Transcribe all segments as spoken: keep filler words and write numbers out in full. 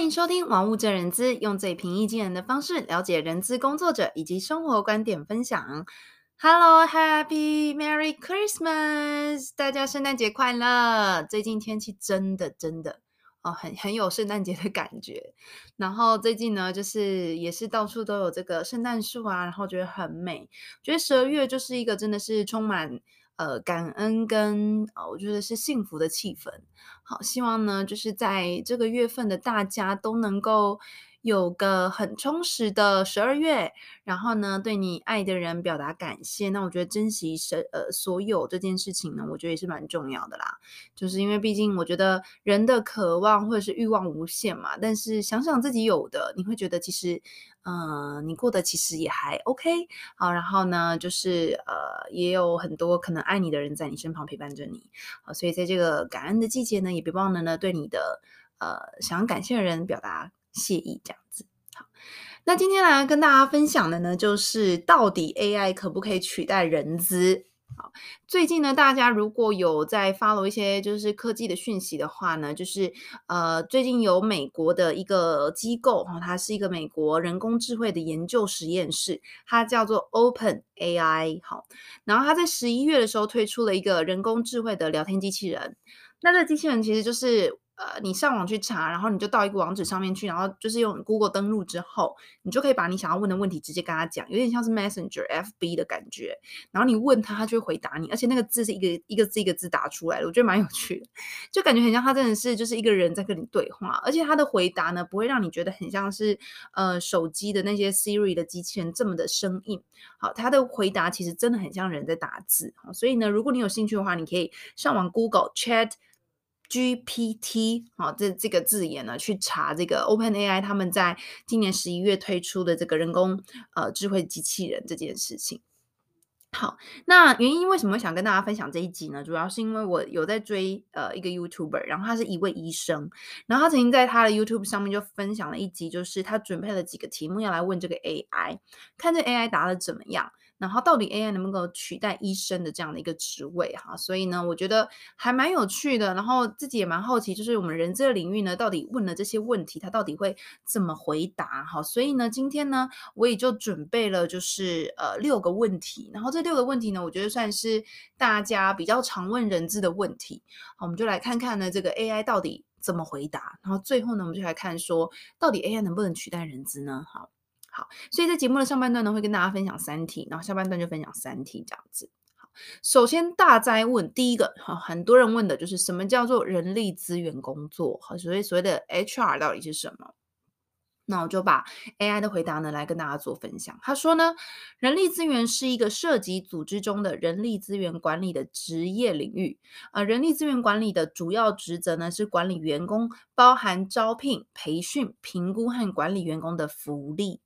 欢迎收听玩物证人资，用最平易近人的方式了解人资工作者以及生活观点分享。 Hello, Happy Merry Christmas， 大家圣诞节快乐。最近天气真的真的、哦、很, 很有圣诞节的感觉，然后最近呢就是也是到处都有这个圣诞树啊，然后觉得很美，觉得十二月就是一个真的是充满呃，感恩跟、哦、我觉得是幸福的气氛。好，希望呢就是在这个月份的大家都能够有个很充实的十二月，然后呢对你爱的人表达感谢。那我觉得珍惜呃所有这件事情呢，我觉得也是蛮重要的啦，就是因为毕竟我觉得人的渴望或者是欲望无限嘛，但是想想自己有的，你会觉得其实嗯，你过得其实也还 OK。 好，然后呢就是呃，也有很多可能爱你的人在你身旁陪伴着你。好，所以在这个感恩的季节呢，也别忘了呢对你的呃想感谢的人表达谢意，这样子。好，那今天来跟大家分享的呢就是到底 A I 可不可以取代人资。好，最近呢大家如果有在 follow 一些就是科技的讯息的话呢，就是呃最近有美国的一个机构、哦、它是一个美国人工智慧的研究实验室，它叫做 OpenAI。 好，然后它在十一月的时候推出了一个人工智慧的聊天机器人。那这个机器人其实就是呃，你上网去查，然后你就到一个网址上面去，然后就是用 Google 登录之后，你就可以把你想要问的问题直接跟他讲，有点像是 Messenger、F B 的感觉。然后你问他，他就会回答你，而且那个字是一个一个字一个字打出来的，我觉得蛮有趣的，就感觉很像他真的是就是一个人在跟你对话。而且他的回答呢，不会让你觉得很像是呃手机的那些 Siri 的机器人这么的生硬。好，他的回答其实真的很像人在打字。所以呢，如果你有兴趣的话，你可以上网 Google Chat G P T、哦、这, 这个字眼呢去查这个 OpenAI 他们在今年十一月推出的这个人工、呃、智慧机器人这件事情。好，那原因为什么想跟大家分享这一集呢，主要是因为我有在追呃一个 YouTuber， 然后他是一位医生，然后他曾经在他的 YouTube 上面就分享了一集，就是他准备了几个题目要来问这个 A I， 看这 A I 答得怎么样，然后到底 A I 能不能够取代医生的这样的一个职位哈。所以呢我觉得还蛮有趣的，然后自己也蛮好奇，就是我们人资的领域呢到底问了这些问题他到底会怎么回答。好，所以呢今天呢我也就准备了就是呃六个问题，然后这这六个问题呢我觉得算是大家比较常问人资的问题。好，我们就来看看呢这个 A I 到底怎么回答，然后最后呢我们就来看说到底 A I 能不能取代人资呢。好好，所以在节目的上半段呢会跟大家分享三题，然后下半段就分享三题这样子。好，首先大哉问，第一个很多人问的就是什么叫做人力资源工作。好，所以所谓的 H R 到底是什么，那我就把 A I 的回答呢来跟大家做分享。他说呢，人力资源是一个涉及组织中的人力资源管理的职业领域。呃，人力资源管理的主要职责呢是管理员工，包含招聘、培训、评估和管理员工的福利。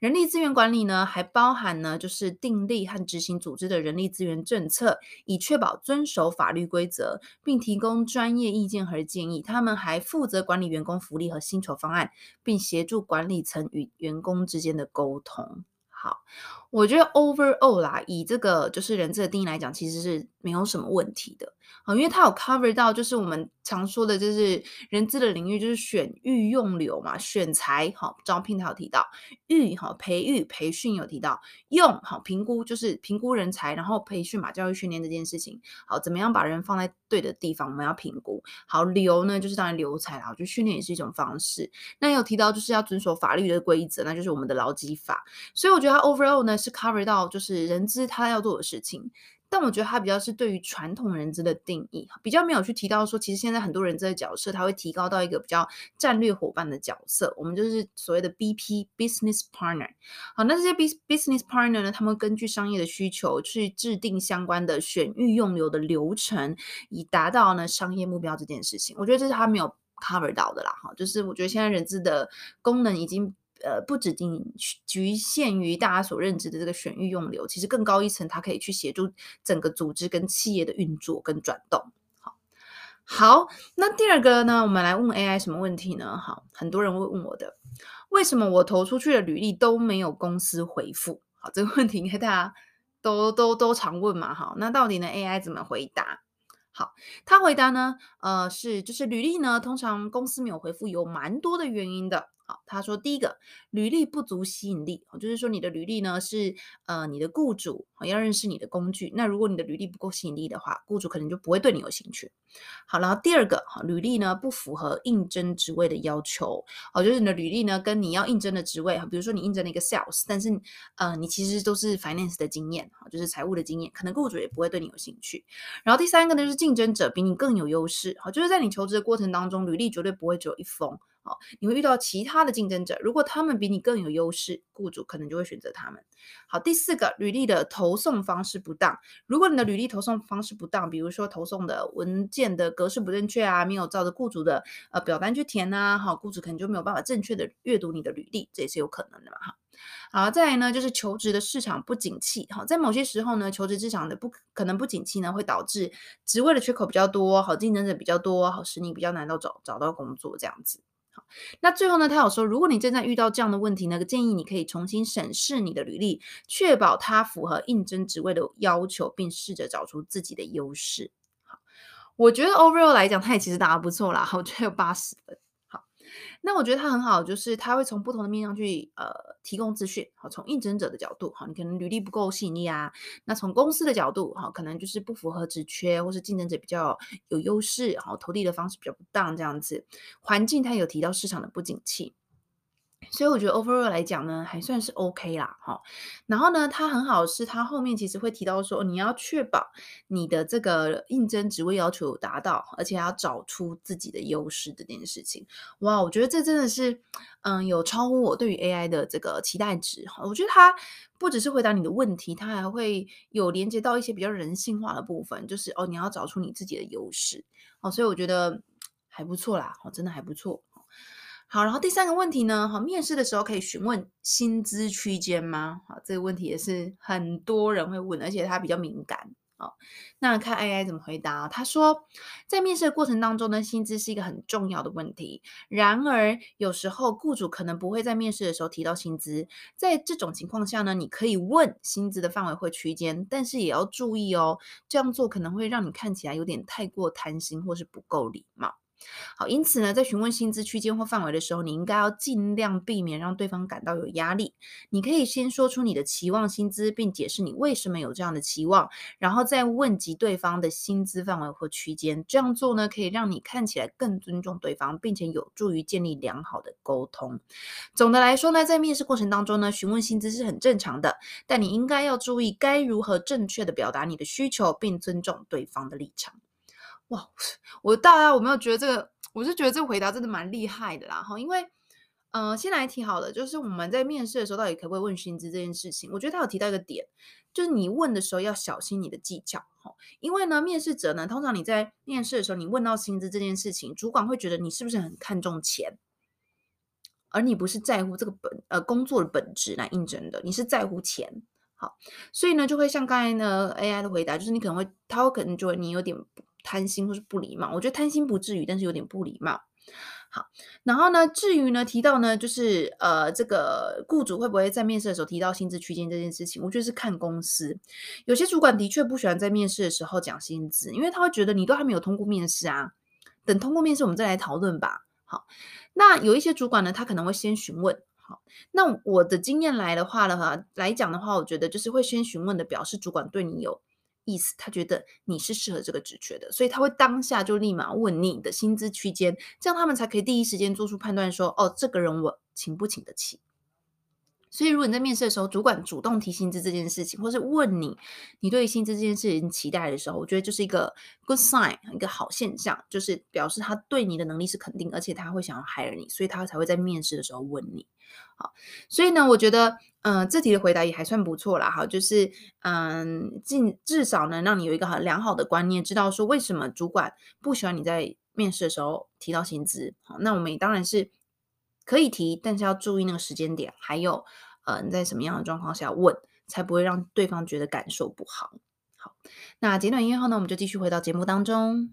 人力资源管理呢还包含呢就是订立和执行组织的人力资源政策，以确保遵守法律规则，并提供专业意见和建议。他们还负责管理员工福利和薪酬方案，并协助管理层与员工之间的沟通。好，我觉得 overall 啦，以这个就是人资的定义来讲，其实是没有什么问题的。好，因为它有 cover 到就是我们常说的就是人资的领域，就是选育用留嘛，选材好，招聘它有提到，育好培育培训有提到，用好评估就是评估人才，然后培训嘛教育训练这件事情。好，怎么样把人放在对的地方，我们要评估。好，留呢就是当然留才啦，我觉得训练也是一种方式。那有提到就是要遵守法律的规则，那就是我们的劳基法。所以我觉得它 overall 呢是 cover 到就是人资他要做的事情，但我觉得他比较是对于传统人资的定义，比较没有去提到说其实现在很多人资的角色他会提高到一个比较战略伙伴的角色，我们就是所谓的 B P Business Partner。 好，那这些 Business Partner 呢，他们根据商业的需求去制定相关的选育用留的流程，以达到呢商业目标这件事情。我觉得这是他没有 cover 到的啦，就是我觉得现在人资的功能已经呃，不只仅局限于大家所认知的这个选育用留，其实更高一层，它可以去协助整个组织跟企业的运作跟转动。好，好，那第二个呢，我们来问 A I 什么问题呢？好，很多人会问我的，为什么我投出去的履历都没有公司回复？好，这个问题应该大家都都都常问嘛。好，那到底呢 A I 怎么回答？好，他回答呢，呃，是就是履历呢，通常公司没有回复有蛮多的原因的。好，他说第一个，履历不足吸引力，就是说你的履历呢是呃你的雇主要认识你的工具，那如果你的履历不够吸引力的话，雇主可能就不会对你有兴趣。好，然后第二个，履历呢不符合应征职位的要求，哦，就是你的履历呢跟你要应征的职位，比如说你应征了一个 sales， 但是呃你其实都是 finance 的经验，就是财务的经验，可能雇主也不会对你有兴趣。然后第三个呢，就是竞争者比你更有优势，就是在你求职的过程当中，履历绝对不会只有一封。哦，你会遇到其他的竞争者，如果他们比你更有优势，雇主可能就会选择他们。好，第四个，履历的投送方式不当。如果你的履历投送方式不当，比如说投送的文件的格式不正确啊，没有照着雇主的呃表单去填啊，好，雇主可能就没有办法正确的阅读你的履历，这也是有可能的嘛。好，再来呢，就是求职的市场不景气。好，在某些时候呢，求职市场的不可能不景气呢，会导致职位的缺口比较多，好，竞争者比较多，好，使你比较难到找找到工作这样子。那最后呢，他有说，如果你正在遇到这样的问题呢，建议你可以重新审视你的履历，确保它符合应征职位的要求，并试着找出自己的优势。好，我觉得 overall 来讲，他也其实打得不错啦，我觉得有八十分。那我觉得它很好，就是它会从不同的面向去呃提供资讯。好，从应征者的角度，好，你可能履历不够吸引力啊。那从公司的角度，好，可能就是不符合职缺，或是竞争者比较有优势，好，投递的方式比较不当这样子。环境它有提到市场的不景气。所以我觉得 overall 来讲呢，还算是 OK 啦，哦，然后呢，它很好是它后面其实会提到说，你要确保你的这个应征职位要求有达到，而且要找出自己的优势这件事情。哇，我觉得这真的是，嗯，有超乎我对于 A I 的这个期待值。我觉得它不只是回答你的问题，它还会有连接到一些比较人性化的部分，就是哦，你要找出你自己的优势。哦，所以我觉得还不错啦，哦，真的还不错。好，然后第三个问题呢，好，面试的时候可以询问薪资区间吗？好，这个问题也是很多人会问，而且它比较敏感。好，那看 A I 怎么回答啊？他说，在面试的过程当中呢，薪资是一个很重要的问题。然而，有时候雇主可能不会在面试的时候提到薪资。在这种情况下呢，你可以问薪资的范围或区间，但是也要注意哦，这样做可能会让你看起来有点太过贪心或是不够礼貌。好，因此呢，在询问薪资区间或范围的时候，你应该要尽量避免让对方感到有压力。你可以先说出你的期望薪资，并解释你为什么有这样的期望，然后再问及对方的薪资范围或区间。这样做呢，可以让你看起来更尊重对方，并且有助于建立良好的沟通。总的来说呢，在面试过程当中呢，询问薪资是很正常的，但你应该要注意该如何正确的表达你的需求，并尊重对方的立场。哇，我大家我没有觉得这个，我是觉得这个回答真的蛮厉害的啦。因为，呃，先来提好了，就是我们在面试的时候，到底可不可以问薪资这件事情，我觉得他有提到一个点，就是你问的时候要小心你的技巧。因为呢，面试者呢，通常你在面试的时候，你问到薪资这件事情，主管会觉得你是不是很看重钱，而你不是在乎这个本呃工作的本质来应征的，你是在乎钱。好，所以呢，就会像刚才呢 A I 的回答，就是你可能会，他会可能觉得你有点贪心或是不礼貌，我觉得贪心不至于，但是有点不礼貌。好，然后呢，至于呢提到呢，就是呃，这个雇主会不会在面试的时候提到薪资区间这件事情，我觉得是看公司。有些主管的确不喜欢在面试的时候讲薪资，因为他会觉得你都还没有通过面试啊，等通过面试我们再来讨论吧。好，那有一些主管呢，他可能会先询问。好，那我的经验来的话呢，来讲的话，我觉得就是会先询问的，表示主管对你有意思，他觉得你是适合这个职缺的，所以他会当下就立马问你的薪资区间，这样他们才可以第一时间做出判断说，哦，这个人我请不请得起。所以如果你在面试的时候，主管主动提薪资这件事情，或是问你你对于薪资这件事情期待的时候，我觉得就是一个 good sign， 一个好现象，就是表示他对你的能力是肯定，而且他会想要 hire 你，所以他才会在面试的时候问你。好，所以呢，我觉得嗯、呃，这题的回答也还算不错啦。好，就是嗯，至至少能让你有一个很良好的观念，知道说为什么主管不喜欢你在面试的时候提到薪资。好，那我们也当然是可以提，但是要注意那个时间点，还有呃你在什么样的状况下问，才不会让对方觉得感受不好。好，那简短音乐后呢，我们就继续回到节目当中。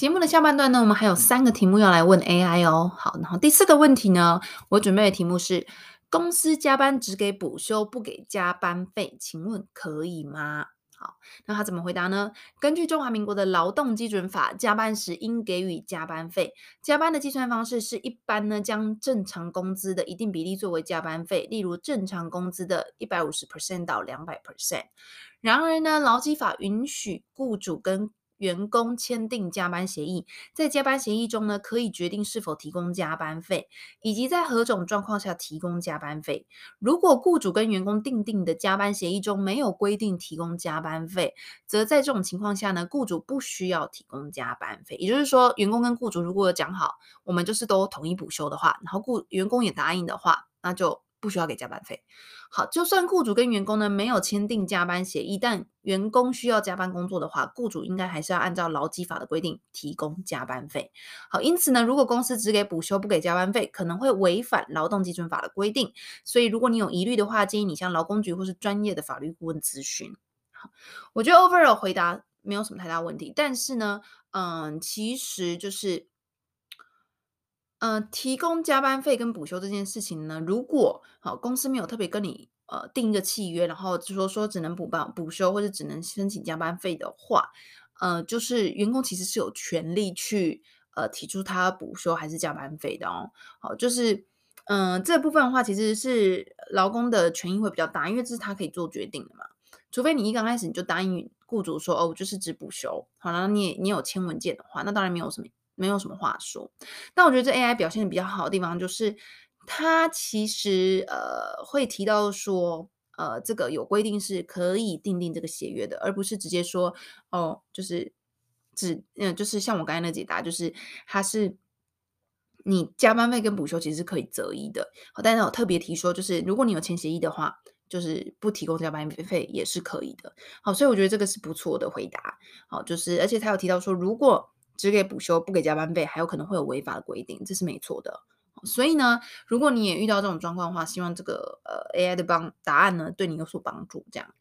节目的下半段呢，我们还有三个题目要来问 A I 哦。好，然后第四个问题呢，我准备的题目是：公司加班只给补休不给加班费，请问可以吗？好，那他怎么回答呢？根据中华民国的劳动基准法，加班时应给予加班费。加班的计算方式是一般呢将正常工资的一定比例作为加班费，例如正常工资的 百分之一百五十 到 百分之两百。然而呢，劳基法允许雇主跟员工签订加班协议，在加班协议中呢，可以决定是否提供加班费，以及在何种状况下提供加班费。如果雇主跟员工订定的加班协议中没有规定提供加班费，则在这种情况下呢，雇主不需要提供加班费。也就是说，员工跟雇主如果讲好，我们就是都统一补休的话，然后雇员工也答应的话，那就不需要给加班费。好，就算雇主跟员工呢没有签订加班协议，但员工需要加班工作的话，雇主应该还是要按照劳基法的规定提供加班费。好，因此呢，如果公司只给补休不给加班费，可能会违反劳动基准法的规定。所以如果你有疑虑的话，建议你向劳工局或是专业的法律顾问咨询。好，我觉得 overall 回答没有什么太大问题，但是呢，嗯，其实就是呃，提供加班费跟补休这件事情呢，如果好公司没有特别跟你呃定一个契约，然后就说说只能补办补休或者只能申请加班费的话，呃，就是员工其实是有权利去呃提出他补休还是加班费的哦。好，就是嗯、呃、这部分的话，其实是劳工的权益会比较大，因为这是他可以做决定的嘛。除非你一刚开始你就答应雇主说哦，我就是只补休，好，然后你也你有签文件的话，那当然没有什么。没有什么话说，但我觉得这 A I 表现比较好的地方就是，它其实呃会提到说，呃这个有规定是可以订定这个协约的，而不是直接说哦，就是只嗯、呃、就是像我刚才那解答，就是它是你加班费跟补休其实是可以择一的，但是我特别提说，就是如果你有签协议的话，就是不提供加班费也是可以的。好，所以我觉得这个是不错的回答。好，就是而且他有提到说，如果只给补休不给加班费，还有可能会有违法的规定，这是没错的。所以呢，如果你也遇到这种状况的话，希望这个呃 A I 的帮答案呢对你有所帮助。这样，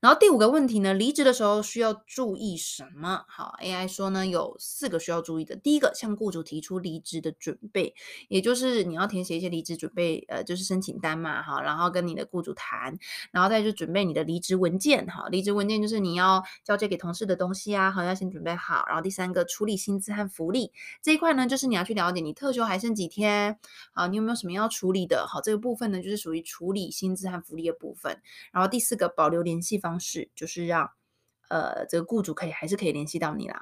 然后第五个问题呢，离职的时候需要注意什么？好 ，A I 说呢有四个需要注意的。第一个，向雇主提出离职的准备，也就是你要填写一些离职准备，呃，就是申请单嘛，好，然后跟你的雇主谈，然后再就准备你的离职文件，好，离职文件就是你要交接给同事的东西啊，好，要先准备好。然后第三个，处理薪资和福利这一块呢，就是你要去了解你特休还剩几天，好，你有没有什么要处理的，好，这个部分呢就是属于处理薪资和福利的部分。然后第四个，保留联系方式，就是让呃这个雇主可以还是可以联系到你啦。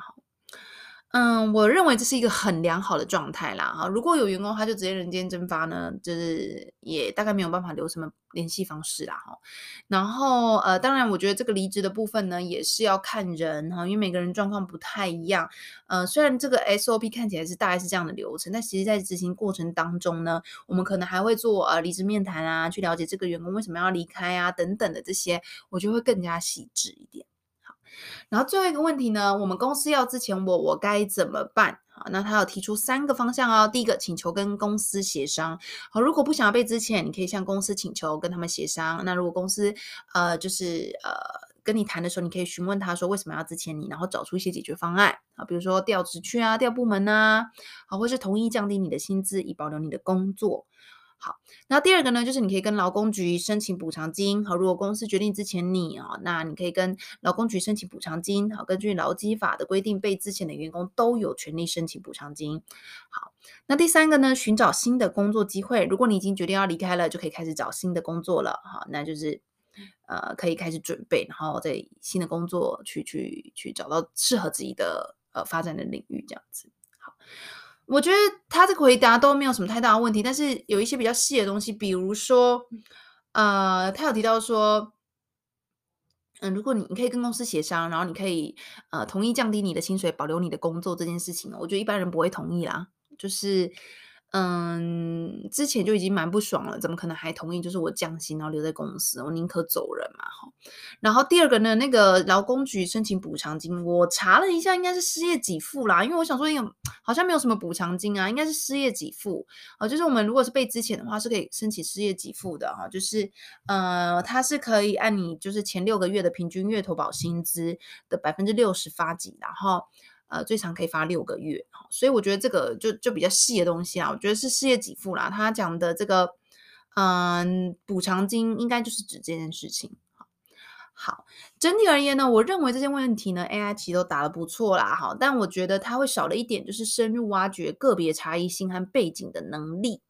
嗯，我认为这是一个很良好的状态啦。哈，如果有员工他就直接人间蒸发呢，就是也大概没有办法留什么联系方式啦。哈，然后呃，当然我觉得这个离职的部分呢，也是要看人哈，因为每个人状况不太一样。呃，虽然这个 S O P 看起来是大概是这样的流程，但其实在执行过程当中呢，我们可能还会做呃离职面谈啊，去了解这个员工为什么要离开啊等等的这些，我觉得会更加细致一点。然后最后一个问题呢，我们公司要之前我我该怎么办？好，那他有提出三个方向哦。第一个，请求跟公司协商。好，如果不想要被资遣，你可以向公司请求跟他们协商。那如果公司呃就是呃。跟你谈的时候，你可以询问他说为什么要资遣你，然后找出一些解决方案啊，比如说调职区啊、调部门啊，好，或是同意降低你的薪资以保留你的工作。好，那第二个呢，就是你可以跟劳工局申请补偿金。好，如果公司决定资遣你啊，那你可以跟劳工局申请补偿金。好，根据劳基法的规定，被资遣的员工都有权利申请补偿金。好，那第三个呢，寻找新的工作机会。如果你已经决定要离开了，就可以开始找新的工作了。好，那就是呃，可以开始准备，然后在新的工作去去去找到适合自己的呃发展的领域，这样子。好。我觉得他这个回答都没有什么太大的问题，但是有一些比较细的东西，比如说，呃，他有提到说，嗯，如果你你可以跟公司协商，然后你可以呃同意降低你的薪水，保留你的工作这件事情，我觉得一般人不会同意啦。就是，嗯，之前就已经蛮不爽了，怎么可能还同意？就是我降薪，然后留在公司，我宁可走人嘛。然后第二个呢，那个劳工局申请补偿金，我查了一下，应该是失业给付啦，因为我想说有好像没有什么补偿金啊，应该是失业给付、呃、就是我们如果是被资遣的话，是可以申请失业给付的、啊、就是呃，它是可以按你就是前六个月的平均月投保薪资的 百分之六十 发给，然后呃，最长可以发六个月，所以我觉得这个就就比较细的东西啊，我觉得是事业给付啦。他讲的这个，嗯、呃，补偿金应该就是指这件事情。好，整体而言呢，我认为这些问题呢 ，A I 其实都答得不错啦。好，但我觉得它会少了一点，就是深入挖掘个别差异性和背景的能力，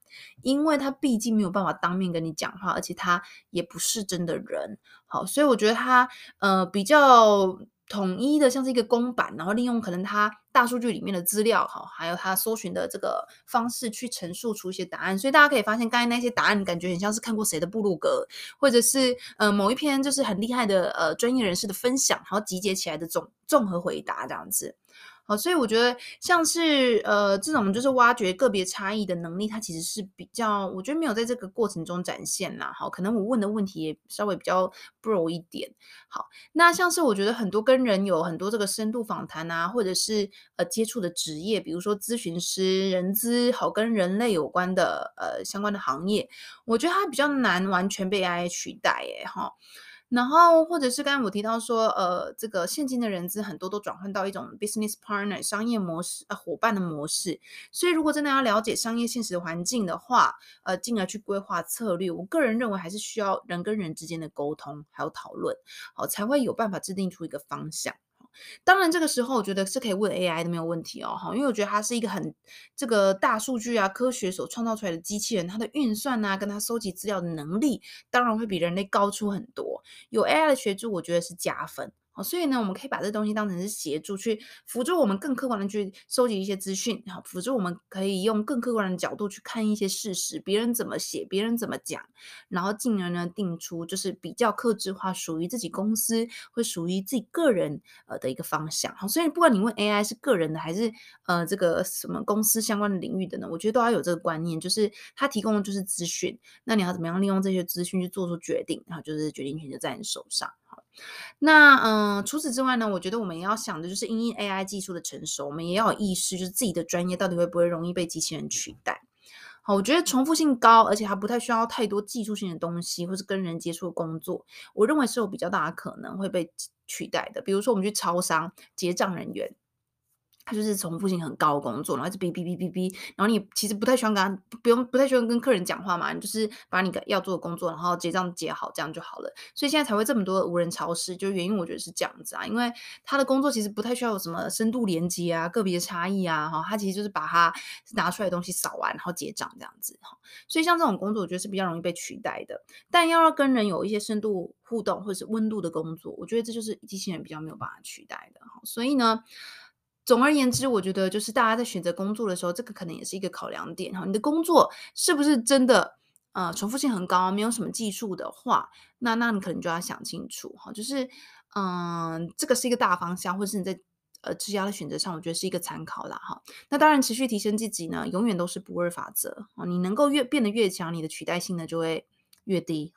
因为它毕竟没有办法当面跟你讲话，而且它也不是真的人。好，所以我觉得它呃比较统一的像是一个公版，然后利用可能它大数据里面的资料还有它搜寻的这个方式去陈述出一些答案，所以大家可以发现刚才那些答案感觉很像是看过谁的部落格，或者是呃某一篇就是很厉害的呃专业人士的分享，然后集结起来的总综合回答这样子。好，所以我觉得像是呃这种就是挖掘个别差异的能力，它其实是比较我觉得没有在这个过程中展现啦。好，可能我问的问题也稍微比较 bro 一点。好，那像是我觉得很多跟人有很多这个深度访谈啊，或者是呃接触的职业，比如说咨询师、人资，好跟人类有关的呃相关的行业，我觉得它比较难完全被 A I 取代耶哈。然后或者是刚才我提到说呃，这个现今的人资很多都转换到一种 business partner 商业模式、呃、伙伴的模式，所以如果真的要了解商业现实环境的话，呃，进而去规划策略，我个人认为还是需要人跟人之间的沟通还有讨论，好才会有办法制定出一个方向。当然这个时候我觉得是可以问 A I 的，没有问题哦，因为我觉得它是一个很这个大数据啊科学所创造出来的机器人，它的运算啊跟它收集资料的能力当然会比人类高出很多，有 A I 的协助我觉得是加分。好，所以呢我们可以把这东西当成是协助，去辅助我们更客观的去收集一些资讯，好辅助我们可以用更客观的角度去看一些事实，别人怎么写别人怎么讲，然后进而呢定出就是比较客制化属于自己公司或属于自己个人呃的一个方向。好，所以不管你问 A I 是个人的还是呃这个什么公司相关的领域的呢，我觉得都要有这个观念，就是它提供的就是资讯，那你要怎么样利用这些资讯去做出决定，然后就是决定权就在你手上。那嗯、呃，除此之外呢，我觉得我们也要想的就是因应 A I 技术的成熟，我们也要有意识，就是自己的专业到底会不会容易被机器人取代。好，我觉得重复性高而且还不太需要太多技术性的东西或是跟人接触的工作，我认为是有比较大的可能会被取代的。比如说我们去超商结账人员，他就是重复性很高的工作，然后一直哔哔哔哔哔，然后你其实不太喜欢跟他不用不太喜欢跟客人讲话嘛，你就是把你要做的工作然后结账结好，这样就好了。所以现在才会这么多的无人超市，就原因我觉得是这样子啊，因为他的工作其实不太需要有什么深度连接啊个别差异啊、哦、他其实就是把他拿出来的东西扫完然后结账这样子、哦、所以像这种工作我觉得是比较容易被取代的。但要跟人有一些深度互动或者是温度的工作，我觉得这就是机器人比较没有办法取代的、哦、所以呢总而言之，我觉得就是大家在选择工作的时候，这个可能也是一个考量点。你的工作是不是真的呃重复性很高，没有什么技术的话，那那你可能就要想清楚，就是嗯、呃，这个是一个大方向，或是你在呃职业的选择上，我觉得是一个参考啦。那当然，持续提升自己呢，永远都是不二法则。你能够越变得越强，你的取代性呢就会越低，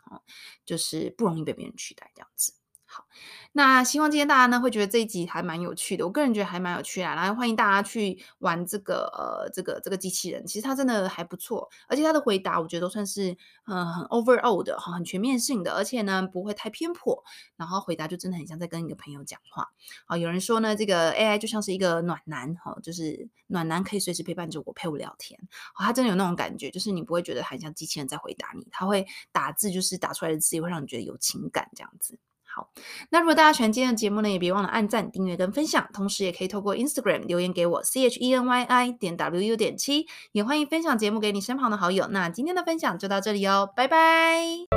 就是不容易被别人取代这样子。好，那希望今天大家呢会觉得这一集还蛮有趣的，我个人觉得还蛮有趣的、啊、然后欢迎大家去玩这个呃这个这个机器人，其实它真的还不错，而且它的回答我觉得都算是、呃、很 overall 的，很全面性的，而且呢不会太偏颇，然后回答就真的很像在跟一个朋友讲话。好，有人说呢这个 A I 就像是一个暖男、哦、就是暖男可以随时陪伴着我陪我聊天、哦、它真的有那种感觉，就是你不会觉得很像机器人在回答你，它会打字，就是打出来的字也会让你觉得有情感这样子。好，那如果大家喜欢今天的节目呢，也别忘了按赞、订阅跟分享，同时也可以透过 Instagram 留言给我 chenyi.wu 点 七， 也欢迎分享节目给你身旁的好友。那今天的分享就到这里哦，拜拜。